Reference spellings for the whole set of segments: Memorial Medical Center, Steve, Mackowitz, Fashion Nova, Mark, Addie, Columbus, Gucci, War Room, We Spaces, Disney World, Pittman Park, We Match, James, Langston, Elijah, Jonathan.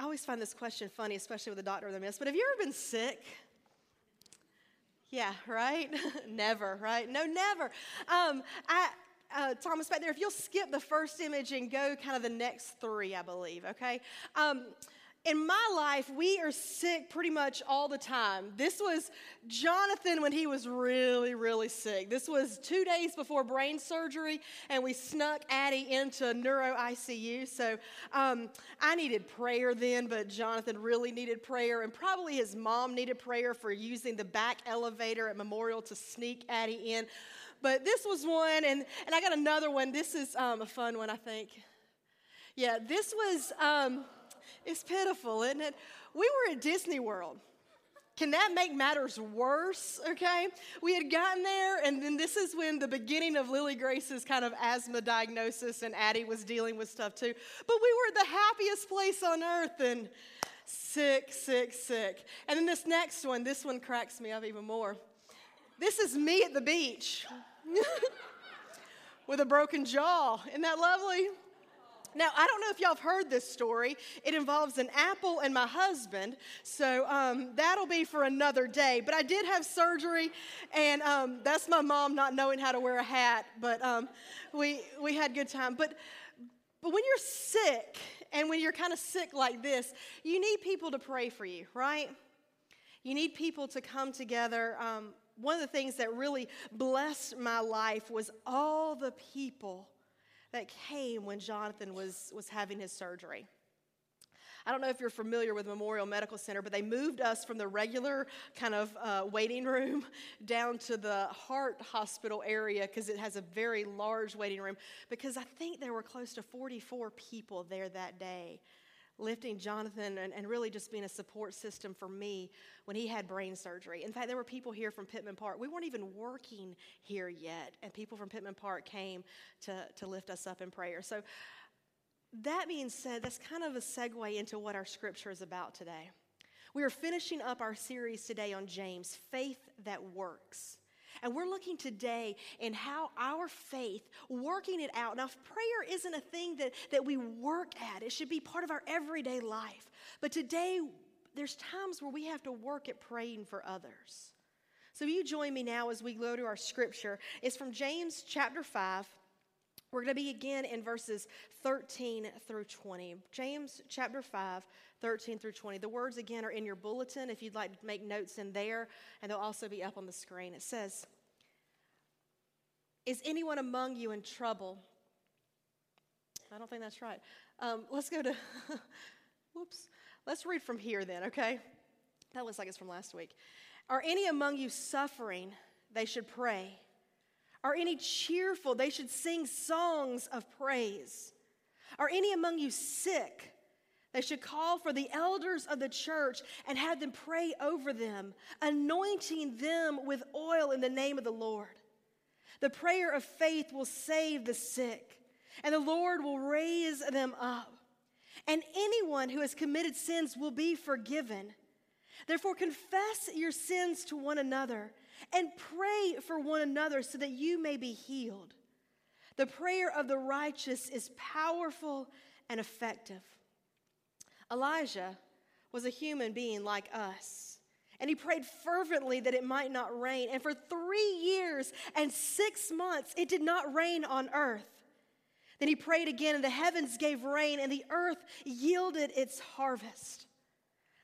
I always find this question funny, especially with a doctor with a miss, but have you ever been sick? Yeah, right? Never, right? No, never. Thomas, back there, if you'll skip the first image and go kind of the next three, I believe, okay? In my life, we are sick pretty much all the time. This was Jonathan when he was really, really sick. This was 2 days before brain surgery, and we snuck Addie into neuro ICU. So I needed prayer then, but Jonathan really needed prayer, and probably his mom needed prayer for using the back elevator at Memorial to sneak Addie in. But this was one, and I got another one. This is a fun one, I think. Yeah, this was... It's pitiful, isn't it? We were at Disney World. Can that make matters worse, okay? We had gotten there, and then this is when the beginning of Lily Grace's kind of asthma diagnosis, and Addie was dealing with stuff too. But we were at the happiest place on earth, and sick, sick, sick. And then this next one, cracks me up even more. This is me at the beach with a broken jaw. Isn't that lovely? Now, I don't know if y'all have heard this story. It involves an apple and my husband, so that'll be for another day. But I did have surgery, and that's my mom not knowing how to wear a hat, but we had a good time. But when you're sick, and when you're kind of sick like this, you need people to pray for you, right? You need people to come together. One of the things that really blessed my life was all the people that came when Jonathan was having his surgery. I don't know if you're familiar with Memorial Medical Center, but they moved us from the regular kind of waiting room down to the heart hospital area because it has a very large waiting room, because I think there were close to 44 people there that day, lifting Jonathan and really just being a support system for me when he had brain surgery. In fact, there were people here from Pittman Park. We weren't even working here yet, and people from Pittman Park came to lift us up in prayer. So that being said, that's kind of a segue into what our scripture is about today. We are finishing up our series today on James, Faith That Works. And we're looking today in how our faith, working it out. Now, prayer isn't a thing that we work at. It should be part of our everyday life. But today, there's times where we have to work at praying for others. So you join me now as we go to our scripture. It's from James chapter 5. We're going to be again in verses 13 through 20. James chapter 5, 13 through 20. The words again are in your bulletin if you'd like to make notes in there, and they'll also be up on the screen. It says, "Is anyone among you in trouble?" I don't think that's right. Let's go to, whoops. Let's read from here then, okay? That looks like it's from last week. "Are any among you suffering? They should pray. Are any cheerful? They should sing songs of praise. Are any among you sick? They should call for the elders of the church and have them pray over them, anointing them with oil in the name of the Lord. The prayer of faith will save the sick, and the Lord will raise them up. And anyone who has committed sins will be forgiven. Therefore, confess your sins to one another and pray for one another so that you may be healed. The prayer of the righteous is powerful and effective. Elijah was a human being like us, and he prayed fervently that it might not rain. And for 3 years and 6 months, it did not rain on earth. Then he prayed again, and the heavens gave rain, and the earth yielded its harvest.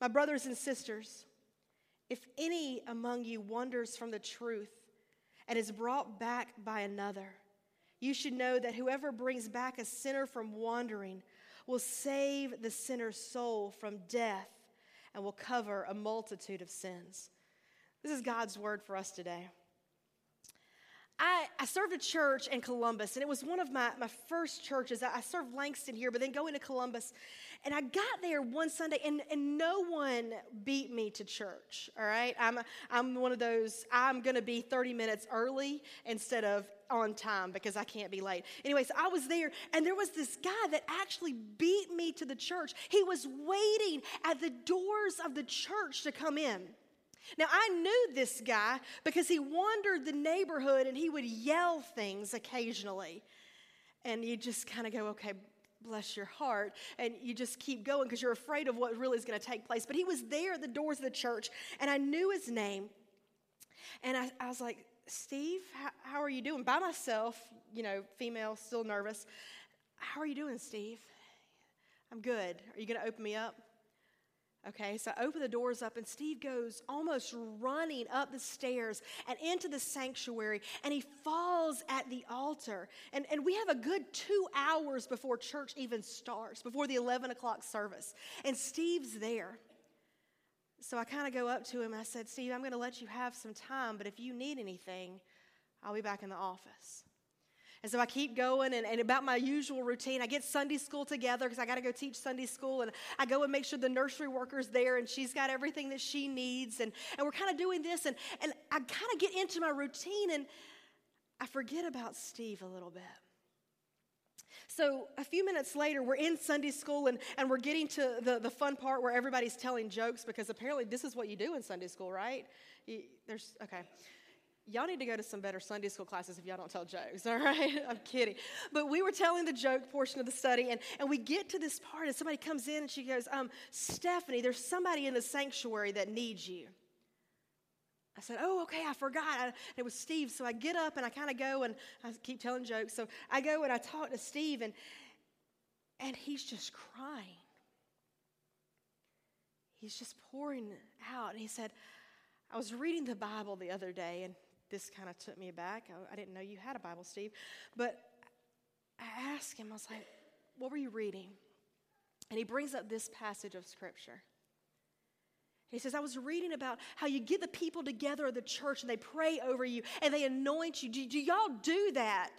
My brothers and sisters, if any among you wanders from the truth and is brought back by another, you should know that whoever brings back a sinner from wandering will save the sinner's soul from death and will cover a multitude of sins." This is God's word for us today. I served a church in Columbus, and it was one of my first churches. I served Langston here, but then going to Columbus. And I got there one Sunday, and no one beat me to church, all right? I'm one of those, I'm going to be 30 minutes early instead of on time because I can't be late. Anyway, so I was there, and there was this guy that actually beat me to the church. He was waiting at the doors of the church to come in. Now, I knew this guy because he wandered the neighborhood and he would yell things occasionally. And you just kind of go, okay, bless your heart, and you just keep going because you're afraid of what really is going to take place. But he was there at the doors of the church, and I knew his name, and I was like, Steve, how are you doing? By myself, you know, female, still nervous. How are you doing, Steve? I'm good. Are you going to open me up? Okay, so I open the doors up, and Steve goes almost running up the stairs and into the sanctuary, and he falls at the altar. And we have a good 2 hours before church even starts, before the 11 o'clock service, and Steve's there. So I kind of go up to him, and I said, Steve, I'm going to let you have some time, but if you need anything, I'll be back in the office. And so I keep going, and about my usual routine, I get Sunday school together because I got to go teach Sunday school, and I go and make sure the nursery worker's there, and she's got everything that she needs, and we're kind of doing this, and I kind of get into my routine, and I forget about Steve a little bit. So a few minutes later, we're in Sunday school, and we're getting to the fun part where everybody's telling jokes, because apparently this is what you do in Sunday school, right? Okay. Y'all need to go to some better Sunday school classes if y'all don't tell jokes, all right? I'm kidding. But we were telling the joke portion of the study, and we get to this part, and somebody comes in, and she goes, Stephanie, there's somebody in the sanctuary that needs you. I said, oh, okay, I forgot. And it was Steve, so I get up, and I kind of go, and I keep telling jokes. So I go, and I talk to Steve, and he's just crying. He's just pouring out, and he said, I was reading the Bible the other day, and this kind of took me aback. I didn't know you had a Bible, Steve. But I asked him, I was like, what were you reading? And he brings up this passage of Scripture. He says, I was reading about how you get the people together at the church, and they pray over you, and they anoint you. Do y'all do that?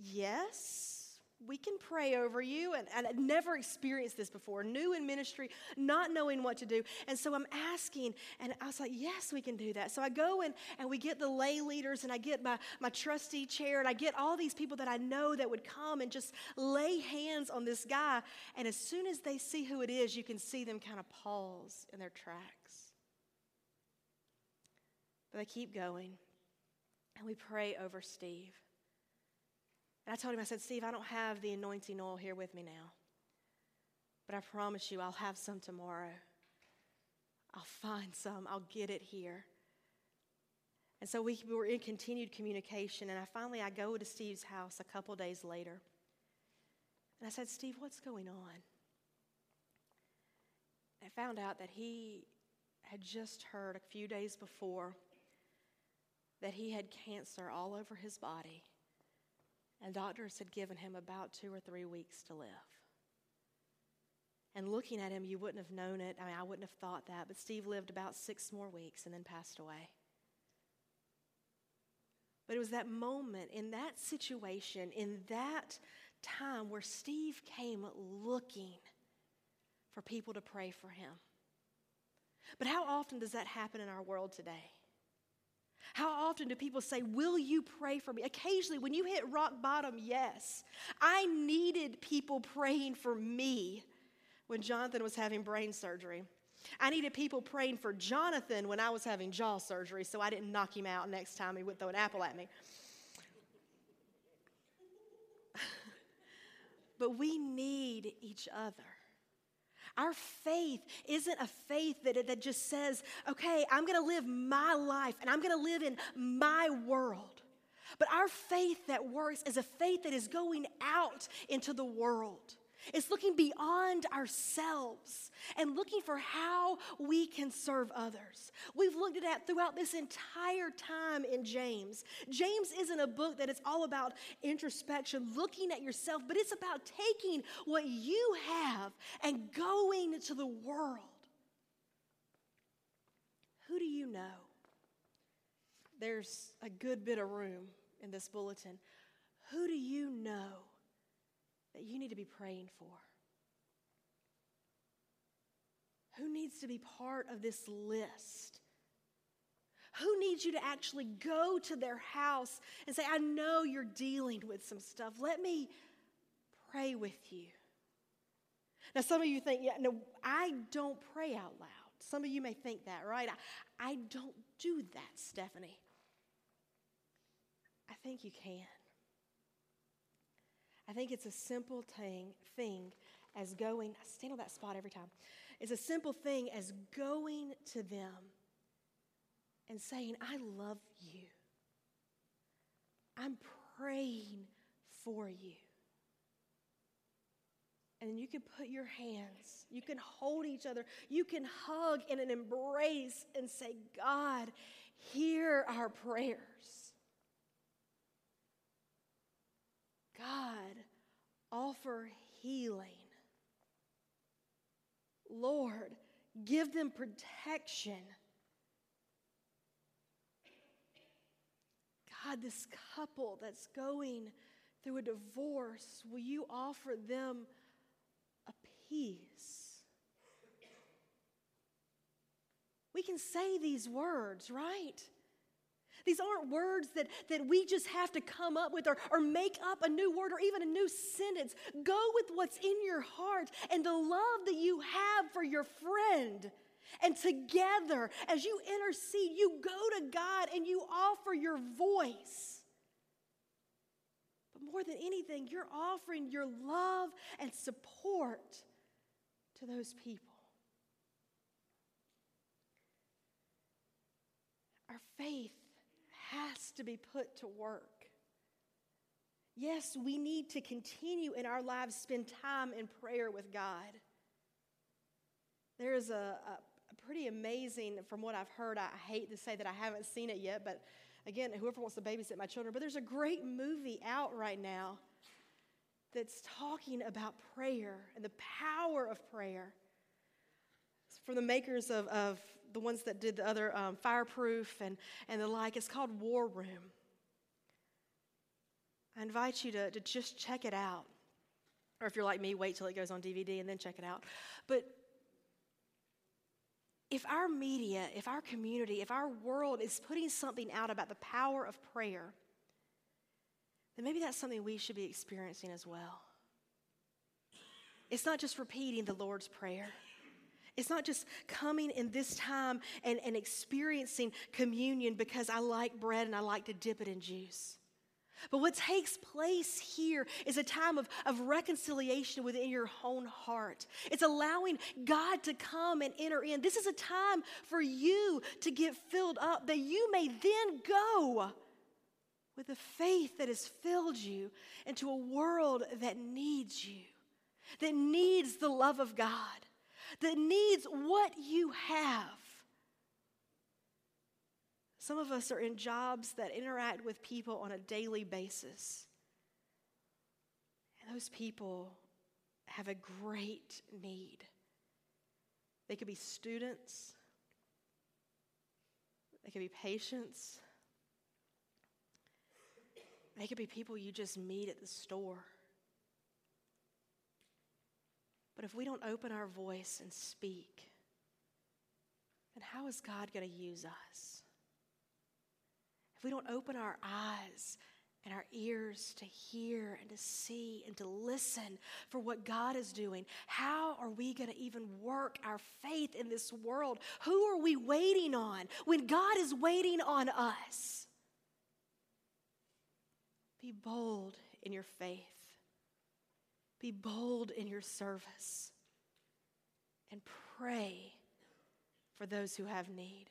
Yes. We can pray over you, and I'd never experienced this before, new in ministry, not knowing what to do. And so I'm asking, and I was like, yes, we can do that. So I go in, and we get the lay leaders, and I get my trustee chair, and I get all these people that I know that would come and just lay hands on this guy. And as soon as they see who it is, you can see them kind of pause in their tracks. But they keep going, and we pray over Steve. And I told him, I said, Steve, I don't have the anointing oil here with me now. But I promise you, I'll have some tomorrow. I'll find some. I'll get it here. And so we were in continued communication. And I go to Steve's house a couple days later. And I said, Steve, what's going on? And I found out that he had just heard a few days before that he had cancer all over his body. And doctors had given him about 2 or 3 weeks to live. And looking at him, you wouldn't have known it. I mean, I wouldn't have thought that. But Steve lived about 6 more weeks and then passed away. But it was that moment, in that situation, in that time where Steve came looking for people to pray for him. But how often does that happen in our world today? How often do people say, will you pray for me? Occasionally, when you hit rock bottom, yes. I needed people praying for me when Jonathan was having brain surgery. I needed people praying for Jonathan when I was having jaw surgery, so I didn't knock him out next time he would throw an apple at me. But we need each other. Our faith isn't a faith that just says, okay, I'm going to live my life, and I'm going to live in my world. But our faith that works is a faith that is going out into the world. It's looking beyond ourselves and looking for how we can serve others. We've looked at that throughout this entire time in James. James isn't a book that is all about introspection, looking at yourself, but it's about taking what you have and going to the world. Who do you know? There's a good bit of room in this bulletin. Who do you know that you need to be praying for? Who needs to be part of this list? Who needs you to actually go to their house and say, I know you're dealing with some stuff. Let me pray with you. Now, some of you think, yeah, no, I don't pray out loud. Some of you may think that, right? I don't do that, Stephanie. I think you can. I think it's a simple thing as going, I stand on that spot every time. It's a simple thing as going to them and saying, I love you. I'm praying for you. And you can put your hands, you can hold each other, you can hug in an embrace and say, God, hear our prayers. God, offer healing. Lord, give them protection. God, this couple that's going through a divorce, will you offer them peace? We can say these words, right? These aren't words that we just have to come up with or make up a new word or even a new sentence. Go with what's in your heart and the love that you have for your friend. And together, as you intercede, you go to God and you offer your voice. But more than anything, you're offering your love and support to those people. Our faith has to be put to work. Yes, we need to continue in our lives, spend time in prayer with God. There is a pretty amazing, from what I've heard, I hate to say that I haven't seen it yet, but again, whoever wants to babysit my children, but there's a great movie out right now that's talking about prayer and the power of prayer. It's from the makers of the ones that did the other Fireproof and the like. It's called War Room. I invite you to just check it out. Or if you're like me, wait till it goes on DVD and then check it out. But if our media, if our community, if our world is putting something out about the power of prayer, then maybe that's something we should be experiencing as well. It's not just repeating the Lord's Prayer. It's not just coming in this time and experiencing communion because I like bread and I like to dip it in juice. But what takes place here is a time of reconciliation within your own heart. It's allowing God to come and enter in. This is a time for you to get filled up, that you may then go with the faith that has filled you into a world that needs you, that needs the love of God, that needs what you have. Some of us are in jobs that interact with people on a daily basis. And those people have a great need. They could be students. They could be patients. They could be people you just meet at the store. But if we don't open our voice and speak, then how is God going to use us? If we don't open our eyes and our ears to hear and to see and to listen for what God is doing, how are we going to even work our faith in this world? Who are we waiting on when God is waiting on us? Be bold in your faith. Be bold in your service. And pray for those who have need.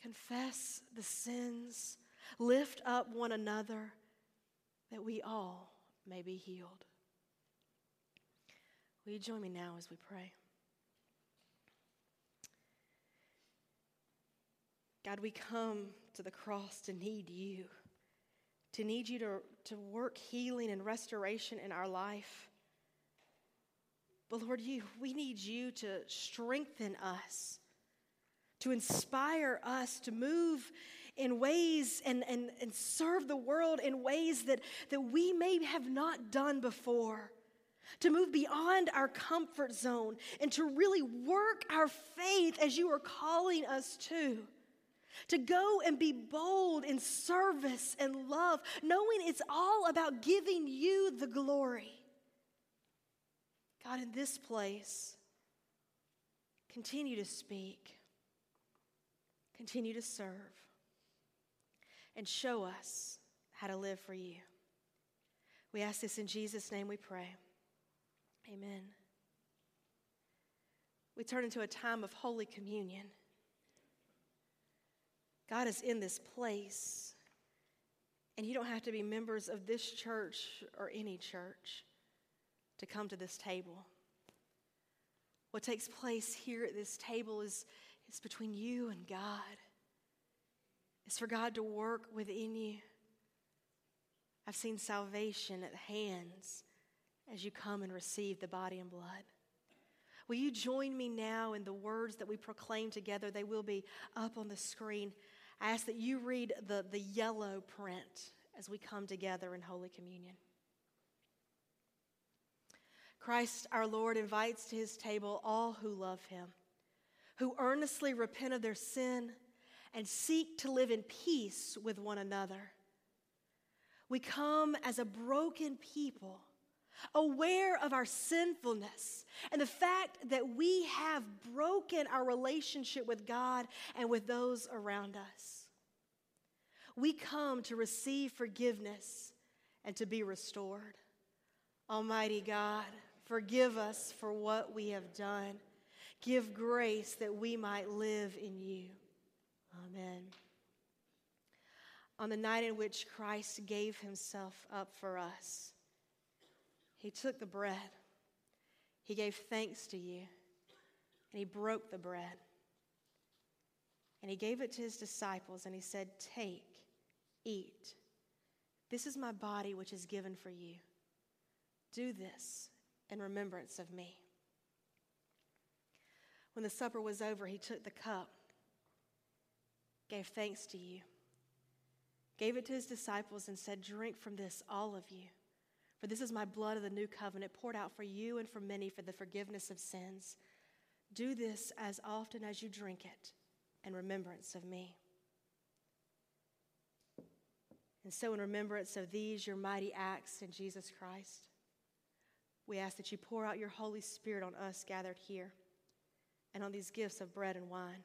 Confess the sins, lift up one another, that we all may be healed. Will you join me now as we pray? God, we come to the cross to need you to work healing and restoration in our life. But Lord, we need you to strengthen us, to inspire us to move in ways and serve the world in ways that we may have not done before, to move beyond our comfort zone and to really work our faith as you are calling us to go and be bold in service and love, knowing it's all about giving you the glory. God, in this place, continue to speak. Continue to serve and show us how to live for you. We ask this in Jesus' name we pray. Amen. We turn into a time of Holy Communion. God is in this place. And you don't have to be members of this church or any church to come to this table. What takes place here at this table is between you and God. It's for God to work within you. I've seen salvation at the hands as you come and receive the body and blood. Will you join me now in the words that we proclaim together? They will be up on the screen. I ask that you read the yellow print as we come together in Holy Communion. Christ our Lord invites to his table all who love him, who earnestly repent of their sin and seek to live in peace with one another. We come as a broken people, aware of our sinfulness and the fact that we have broken our relationship with God and with those around us. We come to receive forgiveness and to be restored. Almighty God, forgive us for what we have done. Give grace that we might live in you. Amen. On the night in which Christ gave himself up for us, he took the bread, he gave thanks to you, and he broke the bread. And he gave it to his disciples, and he said, "Take, eat. This is my body which is given for you. Do this in remembrance of me." When the supper was over, he took the cup, gave thanks to you, gave it to his disciples, and said, "Drink from this, all of you. For this is my blood of the new covenant poured out for you and for many for the forgiveness of sins. Do this as often as you drink it in remembrance of me." And so in remembrance of these, your mighty acts in Jesus Christ, we ask that you pour out your Holy Spirit on us gathered here and on these gifts of bread and wine.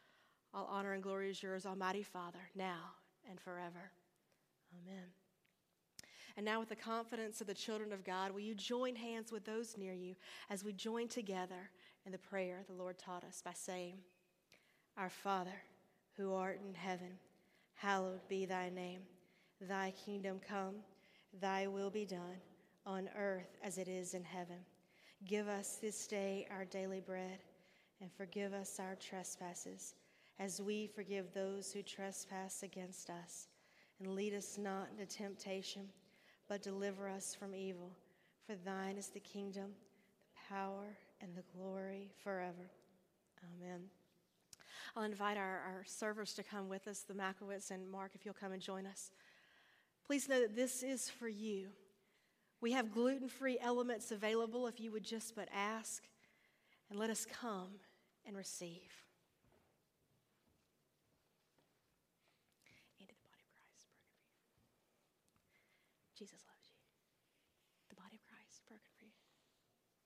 All honor and glory is yours, Almighty Father, now and forever. Amen. And now, with the confidence of the children of God, will you join hands with those near you as we join together in the prayer the Lord taught us by saying, "Our Father, who art in heaven, hallowed be thy name. Thy kingdom come, thy will be done, on earth as it is in heaven. Give us this day our daily bread, and forgive us our trespasses, as we forgive those who trespass against us. And lead us not into temptation, but deliver us from evil. For thine is the kingdom, the power, and the glory forever." Amen. I'll invite our servers to come with us, the Mackowitz and Mark, if you'll come and join us. Please know that this is for you. We have gluten-free elements available if you would just but ask. And let us come and receive. Jesus loves you. The body of Christ broken for you.